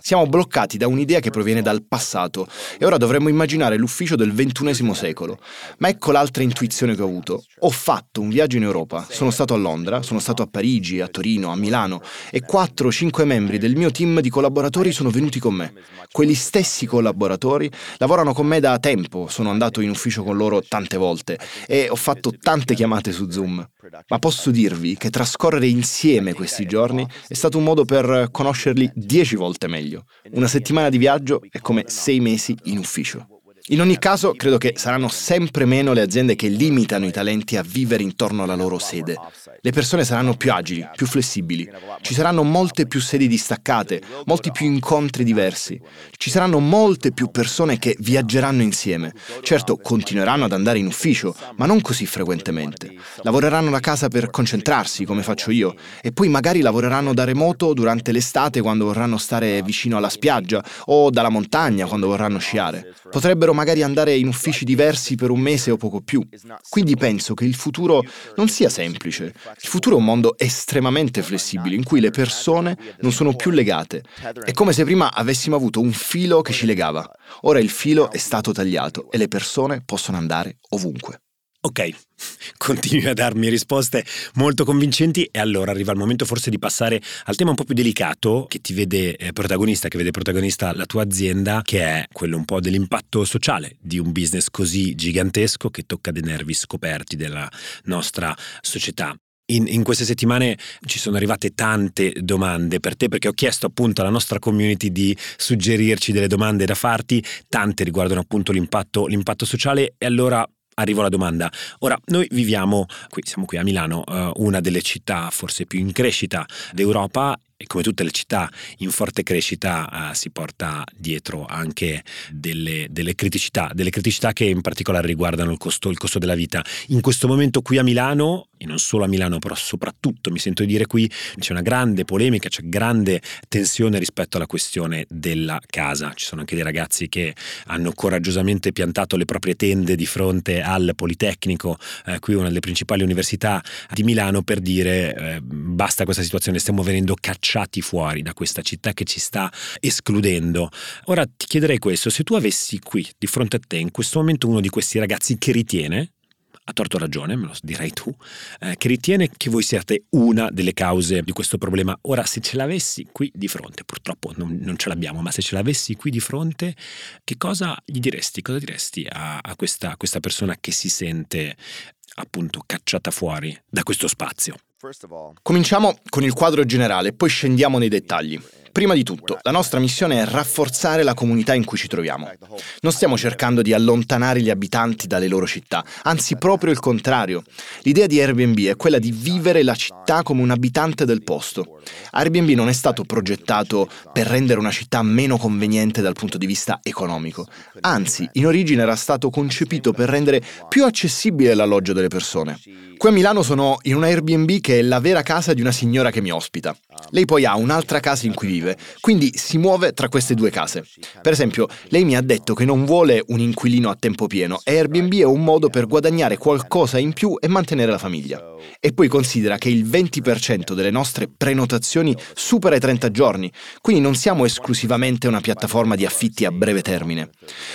Siamo bloccati da un'idea che proviene dal passato e ora dovremmo immaginare l'ufficio del ventunesimo secolo. Ma ecco l'altra intuizione che ho avuto. Ho fatto un viaggio in Europa, sono stato a Londra, sono stato a Parigi, a Torino, a Milano e quattro o cinque membri del mio team di collaboratori sono venuti con me. Quegli stessi collaboratori lavorano con me da tempo, sono andato in ufficio con loro tante volte e ho fatto tante chiamate su Zoom. Ma posso dirvi che trascorrere insieme questi giorni è stato un modo per conoscerli dieci volte meglio. Una settimana di viaggio è come sei mesi in ufficio. In ogni caso, credo che saranno sempre meno le aziende che limitano i talenti a vivere intorno alla loro sede. Le persone saranno più agili, più flessibili. Ci saranno molte più sedi distaccate, molti più incontri diversi. Ci saranno molte più persone che viaggeranno insieme. Certo, continueranno ad andare in ufficio, ma non così frequentemente. Lavoreranno da casa per concentrarsi, come faccio io, e poi magari lavoreranno da remoto durante l'estate quando vorranno stare vicino alla spiaggia o dalla montagna quando vorranno sciare. Potrebbero magari andare in uffici diversi per un mese o poco più. Quindi penso che il futuro non sia semplice. Il futuro è un mondo estremamente flessibile, in cui le persone non sono più legate. È come se prima avessimo avuto un filo che ci legava. Ora il filo è stato tagliato e le persone possono andare ovunque. Ok, continui a darmi risposte molto convincenti e allora arriva il momento forse di passare al tema un po' più delicato che ti vede eh, protagonista, che vede protagonista la tua azienda, che è quello un po' dell'impatto sociale di un business così gigantesco che tocca dei nervi scoperti della nostra società. In, in queste settimane ci sono arrivate tante domande per te, perché ho chiesto appunto alla nostra community di suggerirci delle domande da farti, tante riguardano appunto l'impatto, l'impatto sociale e allora arrivo alla domanda. Ora, noi viviamo qui, siamo qui a Milano, eh, una delle città forse più in crescita d'Europa. E come tutte le città in forte crescita eh, si porta dietro anche delle, delle criticità, delle criticità che in particolare riguardano il costo, il costo della vita. In questo momento qui a Milano, e non solo a Milano, però soprattutto mi sento di dire qui, c'è una grande polemica, c'è grande tensione rispetto alla questione della casa. Ci sono anche dei ragazzi che hanno coraggiosamente piantato le proprie tende di fronte al Politecnico, eh, qui una delle principali università di Milano, per dire eh, basta questa situazione, stiamo venendo cacciati fuori da questa città che ci sta escludendo. Ora ti chiederei questo: se tu avessi qui di fronte a te in questo momento uno di questi ragazzi che ritiene, a torto ragione, me lo direi tu, eh, che ritiene che voi siate una delle cause di questo problema, ora se ce l'avessi qui di fronte, purtroppo non, non ce l'abbiamo, ma se ce l'avessi qui di fronte, che cosa gli diresti? Cosa diresti a, a, questa, a questa persona che si sente appunto cacciata fuori da questo spazio? Cominciamo con il quadro generale, poi scendiamo nei dettagli. Prima di tutto, la nostra missione è rafforzare la comunità in cui ci troviamo. Non stiamo cercando di allontanare gli abitanti dalle loro città, anzi proprio il contrario. L'idea di Airbnb è quella di vivere la città come un abitante del posto. Airbnb non è stato progettato per rendere una città meno conveniente dal punto di vista economico. Anzi, in origine era stato concepito per rendere più accessibile l'alloggio delle persone. Qui a Milano sono in una Airbnb che è la vera casa di una signora che mi ospita. Lei poi ha un'altra casa in cui vive. Quindi si muove tra queste due case. Per esempio, lei mi ha detto che non vuole un inquilino a tempo pieno e Airbnb è un modo per guadagnare qualcosa in più e mantenere la famiglia. E poi considera che il venti per cento delle nostre prenotazioni supera i trenta giorni, quindi non siamo esclusivamente una piattaforma di affitti a breve termine.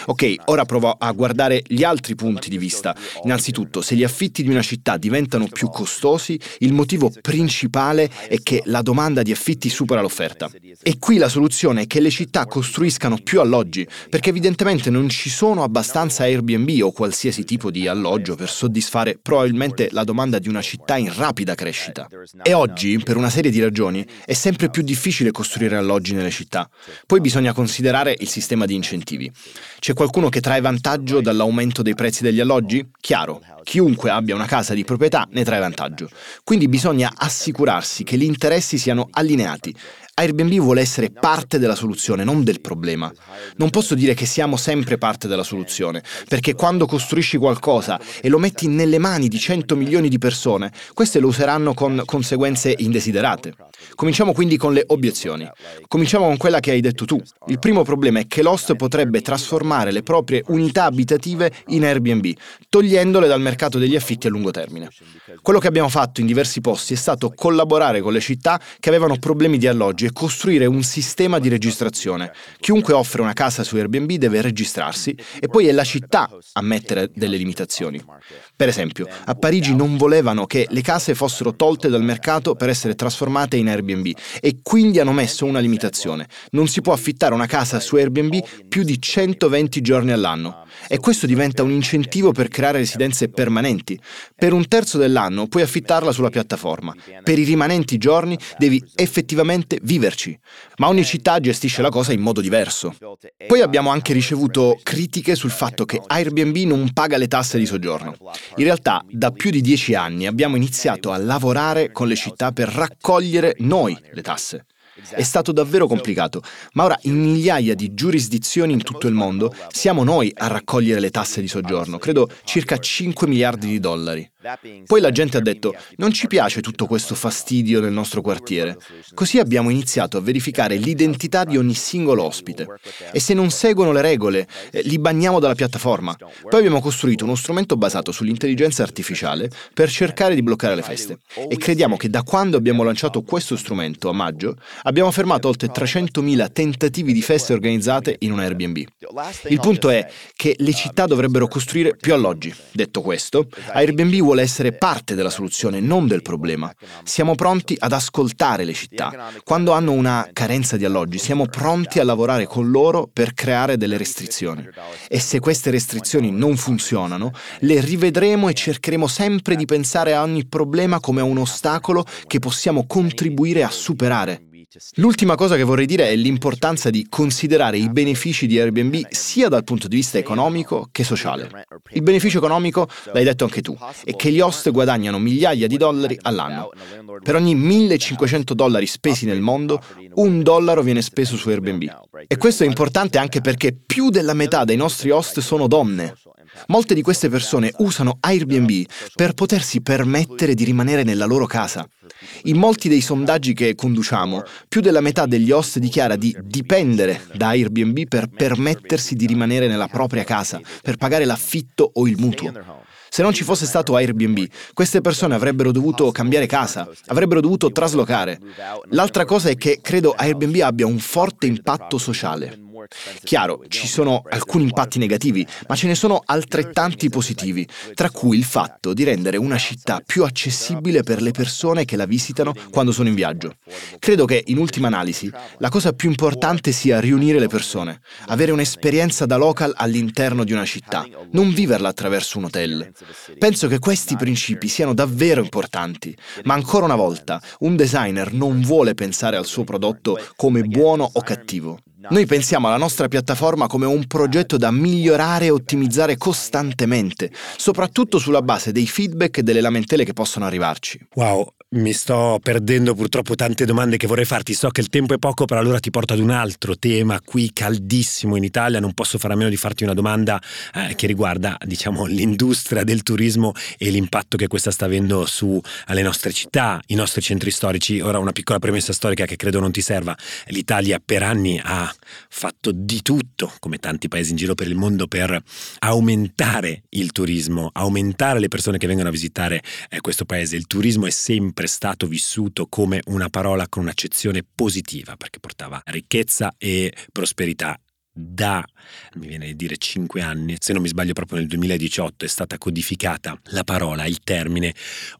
Ok, ora provo a guardare gli altri punti di vista. Innanzitutto, se gli affitti di una città diventano più costosi, il motivo principale è che la domanda di affitti supera l'offerta. E qui la soluzione è che le città costruiscano più alloggi, perché evidentemente non ci sono abbastanza Airbnb o qualsiasi tipo di alloggio per soddisfare probabilmente la domanda di una città in rapida crescita. E oggi, per una serie di ragioni, è sempre più difficile costruire alloggi nelle città. Poi bisogna considerare il sistema di incentivi. C'è qualcuno che trae vantaggio dall'aumento dei prezzi degli alloggi? Chiaro, chiunque abbia una casa di proprietà ne trae vantaggio. Quindi bisogna assicurarsi che gli interessi siano allineati. Airbnb vuole essere parte della soluzione, non del problema. Non posso dire che siamo sempre parte della soluzione, perché quando costruisci qualcosa e lo metti nelle mani di cento milioni di persone, queste lo useranno con conseguenze indesiderate. Cominciamo quindi con le obiezioni. Cominciamo con quella che hai detto tu. Il primo problema è che l'host potrebbe trasformare le proprie unità abitative in Airbnb, togliendole dal mercato degli affitti a lungo termine. Quello che abbiamo fatto in diversi posti è stato collaborare con le città che avevano problemi di alloggi e costruire un sistema di registrazione. Chiunque offre una casa su Airbnb deve registrarsi e poi è la città a mettere delle limitazioni. Per esempio, a Parigi non volevano che le case fossero tolte dal mercato per essere trasformate in Airbnb e quindi hanno messo una limitazione. Non si può affittare una casa su Airbnb più di centoventi giorni all'anno. E questo diventa un incentivo per creare residenze permanenti. Per un terzo dell'anno puoi affittarla sulla piattaforma. Per i rimanenti giorni devi effettivamente viverci. Ma ogni città gestisce la cosa in modo diverso. Poi abbiamo anche ricevuto critiche sul fatto che Airbnb non paga le tasse di soggiorno. In realtà, da più di dieci anni abbiamo iniziato a lavorare con le città per raccogliere noi le tasse. È stato davvero complicato, ma ora in migliaia di giurisdizioni in tutto il mondo siamo noi a raccogliere le tasse di soggiorno, credo circa cinque miliardi di dollari. Poi la gente ha detto, non ci piace tutto questo fastidio nel nostro quartiere. Così abbiamo iniziato a verificare l'identità di ogni singolo ospite. E se non seguono le regole, li banniamo dalla piattaforma. Poi abbiamo costruito uno strumento basato sull'intelligenza artificiale per cercare di bloccare le feste. E crediamo che da quando abbiamo lanciato questo strumento, a maggio, abbiamo fermato oltre trecentomila tentativi di feste organizzate in un Airbnb. Il punto è che le città dovrebbero costruire più alloggi. Detto questo, Airbnb vuole essere parte della soluzione, non del problema. Siamo pronti ad ascoltare le città. Quando hanno una carenza di alloggi, siamo pronti a lavorare con loro per creare delle restrizioni. E se queste restrizioni non funzionano, le rivedremo e cercheremo sempre di pensare a ogni problema come a un ostacolo che possiamo contribuire a superare. L'ultima cosa che vorrei dire è l'importanza di considerare i benefici di Airbnb sia dal punto di vista economico che sociale. Il beneficio economico, l'hai detto anche tu, è che gli host guadagnano migliaia di dollari all'anno. Per ogni millecinquecento dollari spesi nel mondo, un dollaro viene speso su Airbnb. E questo è importante anche perché più della metà dei nostri host sono donne. Molte di queste persone usano Airbnb per potersi permettere di rimanere nella loro casa. In molti dei sondaggi che conduciamo, più della metà degli host dichiara di dipendere da Airbnb per permettersi di rimanere nella propria casa, per pagare l'affitto o il mutuo. Se non ci fosse stato Airbnb, queste persone avrebbero dovuto cambiare casa, avrebbero dovuto traslocare. L'altra cosa è che credo Airbnb abbia un forte impatto sociale. Chiaro, ci sono alcuni impatti negativi, ma ce ne sono altrettanti positivi, tra cui il fatto di rendere una città più accessibile per le persone che la visitano quando sono in viaggio. Credo che, in ultima analisi, la cosa più importante sia riunire le persone, avere un'esperienza da local all'interno di una città, non viverla attraverso un hotel. Penso che questi principi siano davvero importanti, ma ancora una volta, un designer non vuole pensare al suo prodotto come buono o cattivo. Noi pensiamo alla nostra piattaforma come un progetto da migliorare e ottimizzare costantemente, soprattutto sulla base dei feedback e delle lamentele che possono arrivarci. Wow, mi sto perdendo purtroppo tante domande che vorrei farti. So che il tempo è poco, però allora ti porto ad un altro tema qui caldissimo in Italia. Non posso fare a meno di farti una domanda eh, che riguarda, diciamo, l'industria del turismo e l'impatto che questa sta avendo sulle nostre città, i nostri centri storici. Ora, una piccola premessa storica che credo non ti serva. L'Italia per anni ha fatto di tutto, come tanti paesi in giro per il mondo, per aumentare il turismo, aumentare le persone che vengono a visitare eh, questo paese. Il turismo è sempre stato vissuto come una parola con un'accezione positiva, perché portava ricchezza e prosperità. Da, mi viene a dire, cinque anni, se non mi sbaglio proprio nel duemiladiciotto, è stata codificata la parola, il termine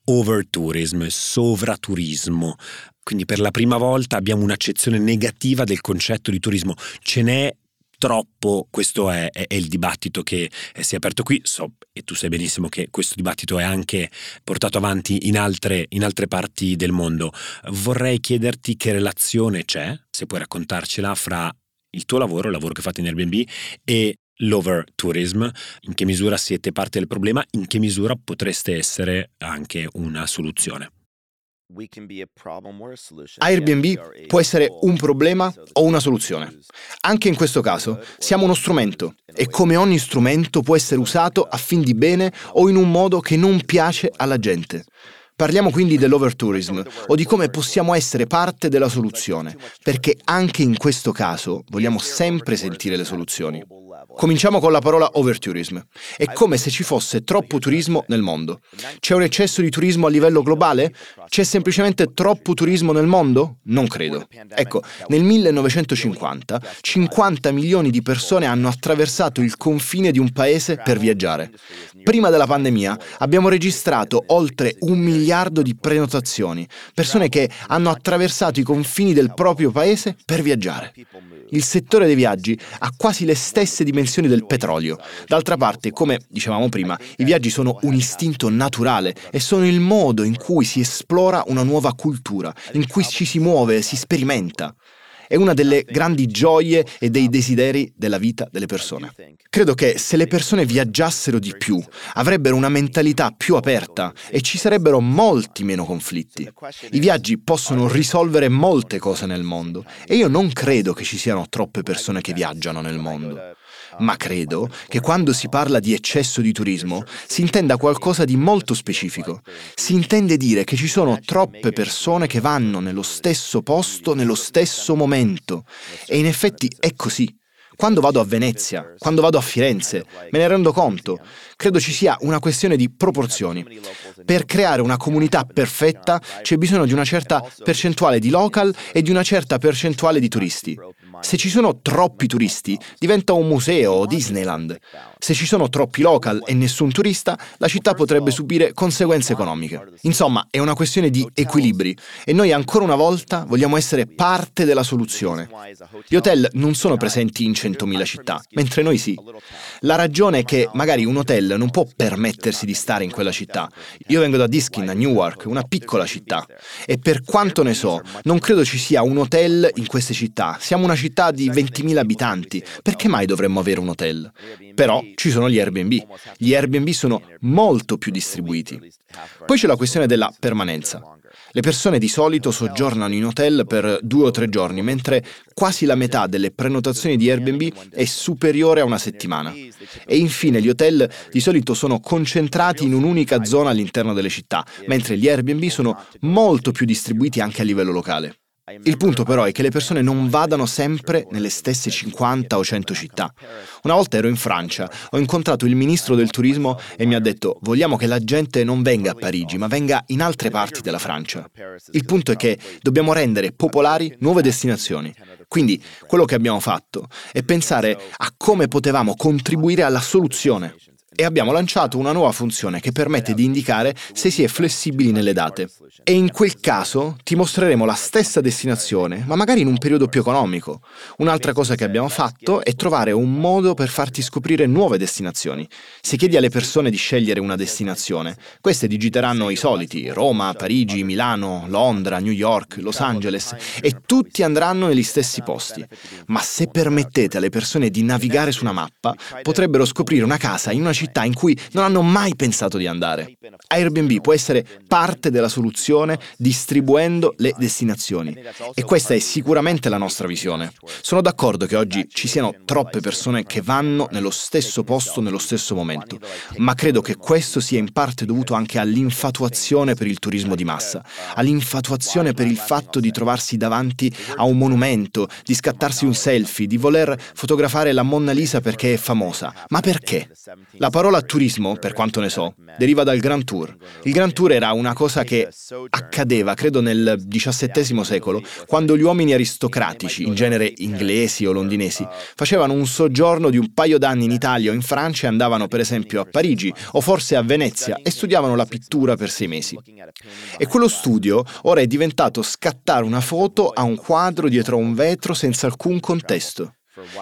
overtourism, sovraturismo. Quindi per la prima volta abbiamo un'accezione negativa del concetto di turismo. Ce n'è troppo, questo è, è, è il dibattito che si è aperto qui. So, e tu sai benissimo che questo dibattito è anche portato avanti in altre, in altre parti del mondo. Vorrei chiederti che relazione c'è, se puoi raccontarcela, fra il tuo lavoro, il lavoro che fate in Airbnb, e l'overtourism. In che misura siete parte del problema? In che misura potreste essere anche una soluzione? Airbnb può essere un problema o una soluzione. Anche in questo caso siamo uno strumento e come ogni strumento può essere usato a fin di bene o in un modo che non piace alla gente. Parliamo quindi dell'overtourism o di come possiamo essere parte della soluzione, perché anche in questo caso vogliamo sempre sentire le soluzioni. Cominciamo con la parola overtourism. È come se ci fosse troppo turismo nel mondo. C'è un eccesso di turismo a livello globale? C'è semplicemente troppo turismo nel mondo? Non credo. Ecco, nel millenovecentocinquanta, cinquanta milioni di persone hanno attraversato il confine di un paese per viaggiare. Prima della pandemia abbiamo registrato oltre un miliardo di prenotazioni, persone che hanno attraversato i confini del proprio paese per viaggiare. Il settore dei viaggi ha quasi le stesse dimensioni del petrolio. D'altra parte, come dicevamo prima, i viaggi sono un istinto naturale e sono il modo in cui si esplora una nuova cultura, in cui ci si muove, si sperimenta. È una delle grandi gioie e dei desideri della vita delle persone. Credo che se le persone viaggiassero di più, avrebbero una mentalità più aperta e ci sarebbero molti meno conflitti. I viaggi possono risolvere molte cose nel mondo e io non credo che ci siano troppe persone che viaggiano nel mondo. ma credo che quando si parla di eccesso di turismo si intenda qualcosa di molto specifico. Si intende dire che ci sono troppe persone che vanno nello stesso posto nello stesso momento. E in effetti è così. Quando vado a Venezia, quando vado a Firenze, me ne rendo conto. Credo ci sia una questione di proporzioni. Per creare una comunità perfetta c'è bisogno di una certa percentuale di local e di una certa percentuale di turisti. Se ci sono troppi turisti, diventa un museo o Disneyland. Se ci sono troppi local e nessun turista, la città potrebbe subire conseguenze economiche. Insomma, è una questione di equilibri e noi ancora una volta vogliamo essere parte della soluzione. Gli hotel non sono presenti in centomila città, mentre noi sì. La ragione è che magari un hotel non può permettersi di stare in quella città. Io vengo da Diskin, a Newark, una piccola città, e per quanto ne so, non credo ci sia un hotel in queste città. Siamo una città di ventimila abitanti, perché mai dovremmo avere un hotel? Però ci sono gli Airbnb. Gli Airbnb sono molto più distribuiti. Poi c'è la questione della permanenza. Le persone di solito soggiornano in hotel per due o tre giorni, mentre quasi la metà delle prenotazioni di Airbnb è superiore a una settimana. E infine gli hotel di solito sono concentrati in un'unica zona all'interno delle città, mentre gli Airbnb sono molto più distribuiti anche a livello locale. Il punto però è che le persone non vadano sempre nelle stesse cinquanta o cento città. Una volta ero in Francia, ho incontrato il ministro del turismo e mi ha detto: vogliamo che la gente non venga a Parigi, ma venga in altre parti della Francia. Il punto è che dobbiamo rendere popolari nuove destinazioni. Quindi quello che abbiamo fatto è pensare a come potevamo contribuire alla soluzione. E abbiamo lanciato una nuova funzione che permette di indicare se si è flessibili nelle date. E in quel caso ti mostreremo la stessa destinazione, ma magari in un periodo più economico. Un'altra cosa che abbiamo fatto è trovare un modo per farti scoprire nuove destinazioni. Se chiedi alle persone di scegliere una destinazione, queste digiteranno i soliti: Roma, Parigi, Milano, Londra, New York, Los Angeles, e tutti andranno negli stessi posti. Ma se permettete alle persone di navigare su una mappa, potrebbero scoprire una casa in una città città in cui non hanno mai pensato di andare. Airbnb può essere parte della soluzione distribuendo le destinazioni, e questa è sicuramente la nostra visione. Sono d'accordo che oggi ci siano troppe persone che vanno nello stesso posto nello stesso momento, ma credo che questo sia in parte dovuto anche all'infatuazione per il turismo di massa, all'infatuazione per il fatto di trovarsi davanti a un monumento, di scattarsi un selfie, di voler fotografare la Monna Lisa perché è famosa. Ma perché? La parola turismo, per quanto ne so, deriva dal Grand Tour. Il Grand Tour era una cosa che accadeva, credo, nel diciassettesimo secolo, quando gli uomini aristocratici, in genere inglesi o londinesi, facevano un soggiorno di un paio d'anni in Italia o in Francia e andavano, per esempio, a Parigi o forse a Venezia e studiavano la pittura per sei mesi. E quello studio ora è diventato scattare una foto a un quadro dietro a un vetro senza alcun contesto.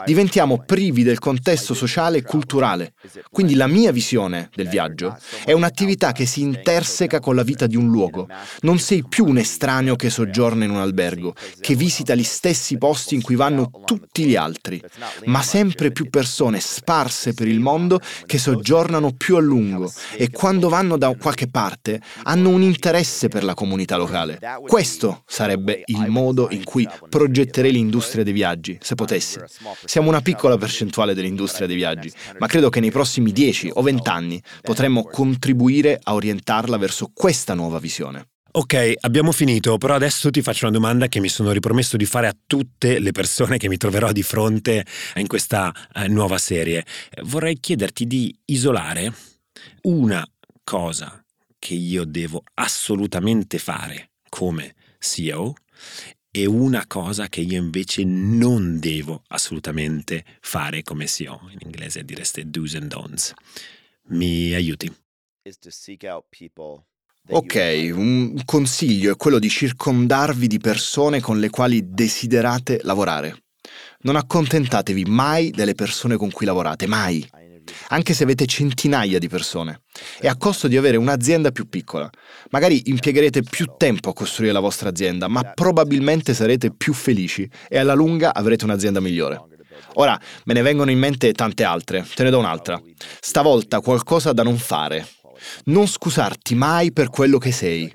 Diventiamo privi del contesto sociale e culturale. Quindi la mia visione del viaggio è un'attività che si interseca con la vita di un luogo. Non sei più un estraneo che soggiorna in un albergo, che visita gli stessi posti in cui vanno tutti gli altri, ma sempre più persone sparse per il mondo che soggiornano più a lungo e quando vanno da qualche parte hanno un interesse per la comunità locale. Questo sarebbe il modo in cui progetterei l'industria dei viaggi, se potessi. Siamo una piccola percentuale dell'industria dei viaggi, ma credo che nei prossimi dieci o venti anni potremmo contribuire a orientarla verso questa nuova visione. Ok, abbiamo finito, però adesso ti faccio una domanda che mi sono ripromesso di fare a tutte le persone che mi troverò di fronte in questa nuova serie. Vorrei chiederti di isolare una cosa che io devo assolutamente fare come C E O e una cosa che io invece non devo assolutamente fare come C E O. In inglese direste do's and don'ts. Mi aiuti? Ok, un consiglio è quello di circondarvi di persone con le quali desiderate lavorare. Non accontentatevi mai delle persone con cui lavorate, mai. Anche se avete centinaia di persone, e a costo di avere un'azienda più piccola. Magari impiegherete più tempo a costruire la vostra azienda, ma probabilmente sarete più felici e alla lunga avrete un'azienda migliore. Ora, me ne vengono in mente tante altre, te ne do un'altra. Stavolta qualcosa da non fare. Non scusarti mai per quello che sei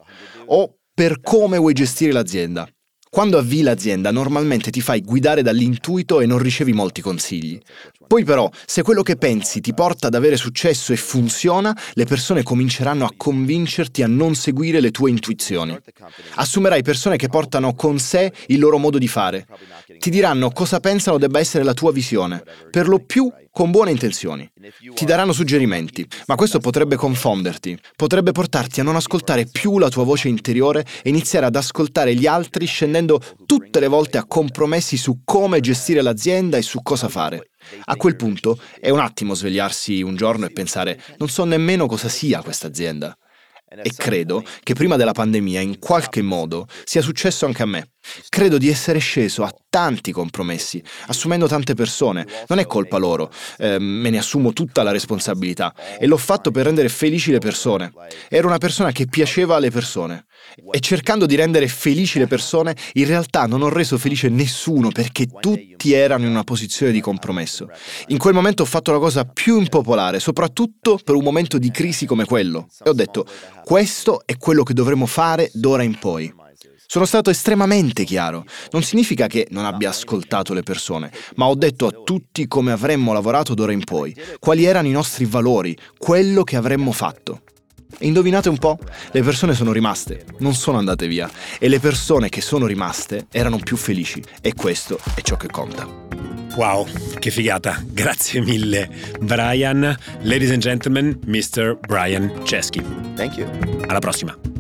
o per come vuoi gestire l'azienda. Quando avvii l'azienda normalmente ti fai guidare dall'intuito e non ricevi molti consigli. Poi però, se quello che pensi ti porta ad avere successo e funziona, le persone cominceranno a convincerti a non seguire le tue intuizioni. Assumerai persone che portano con sé il loro modo di fare. Ti diranno cosa pensano debba essere la tua visione, per lo più con buone intenzioni. Ti daranno suggerimenti, ma questo potrebbe confonderti, potrebbe portarti a non ascoltare più la tua voce interiore e iniziare ad ascoltare gli altri, scendendo tutte le volte a compromessi su come gestire l'azienda e su cosa fare. A quel punto è un attimo svegliarsi un giorno e pensare: non so nemmeno cosa sia questa azienda. E credo che prima della pandemia, in qualche modo, sia successo anche a me. Credo di essere sceso a tanti compromessi, assumendo tante persone. Non è colpa loro, eh, me ne assumo tutta la responsabilità. E l'ho fatto per rendere felici le persone. Ero una persona che piaceva alle persone. E cercando di rendere felici le persone, in realtà non ho reso felice nessuno, perché tutti erano in una posizione di compromesso. In quel momento ho fatto la cosa più impopolare, soprattutto per un momento di crisi come quello. E ho detto: questo è quello che dovremo fare d'ora in poi. Sono stato estremamente chiaro. Non significa che non abbia ascoltato le persone, ma ho detto a tutti come avremmo lavorato d'ora in poi, quali erano i nostri valori, quello che avremmo fatto. E indovinate un po'? Le persone sono rimaste, non sono andate via. E le persone che sono rimaste erano più felici. E questo è ciò che conta. Wow, che figata. Grazie mille, Brian. Ladies and gentlemen, mister Brian Chesky. Thank you. Alla prossima.